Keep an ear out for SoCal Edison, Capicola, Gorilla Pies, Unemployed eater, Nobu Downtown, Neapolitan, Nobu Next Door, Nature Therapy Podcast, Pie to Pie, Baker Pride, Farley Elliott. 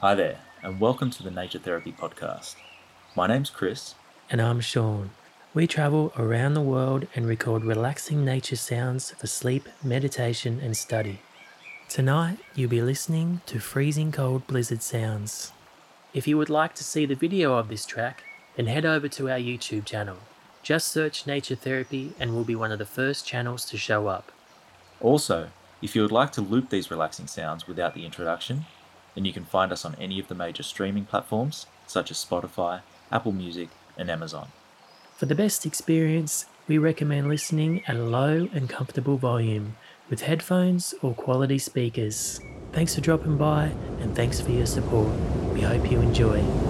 Hi there, and welcome to the Nature Therapy Podcast. My name's Chris. And I'm Sean. We travel around the world and record relaxing nature sounds for sleep, meditation, and study. Tonight, you'll be listening to freezing cold blizzard sounds. If you would like to see the video of this track, then head over to our YouTube channel. Just search Nature Therapy and we'll be one of the first channels to show up. Also, if you would like to loop these relaxing sounds without the introduction, then you can find us on any of the major streaming platforms, such as Spotify, Apple Music, and Amazon. For the best experience, we recommend listening at a low and comfortable volume with headphones or quality speakers. Thanks for dropping by and thanks for your support. We hope you enjoy.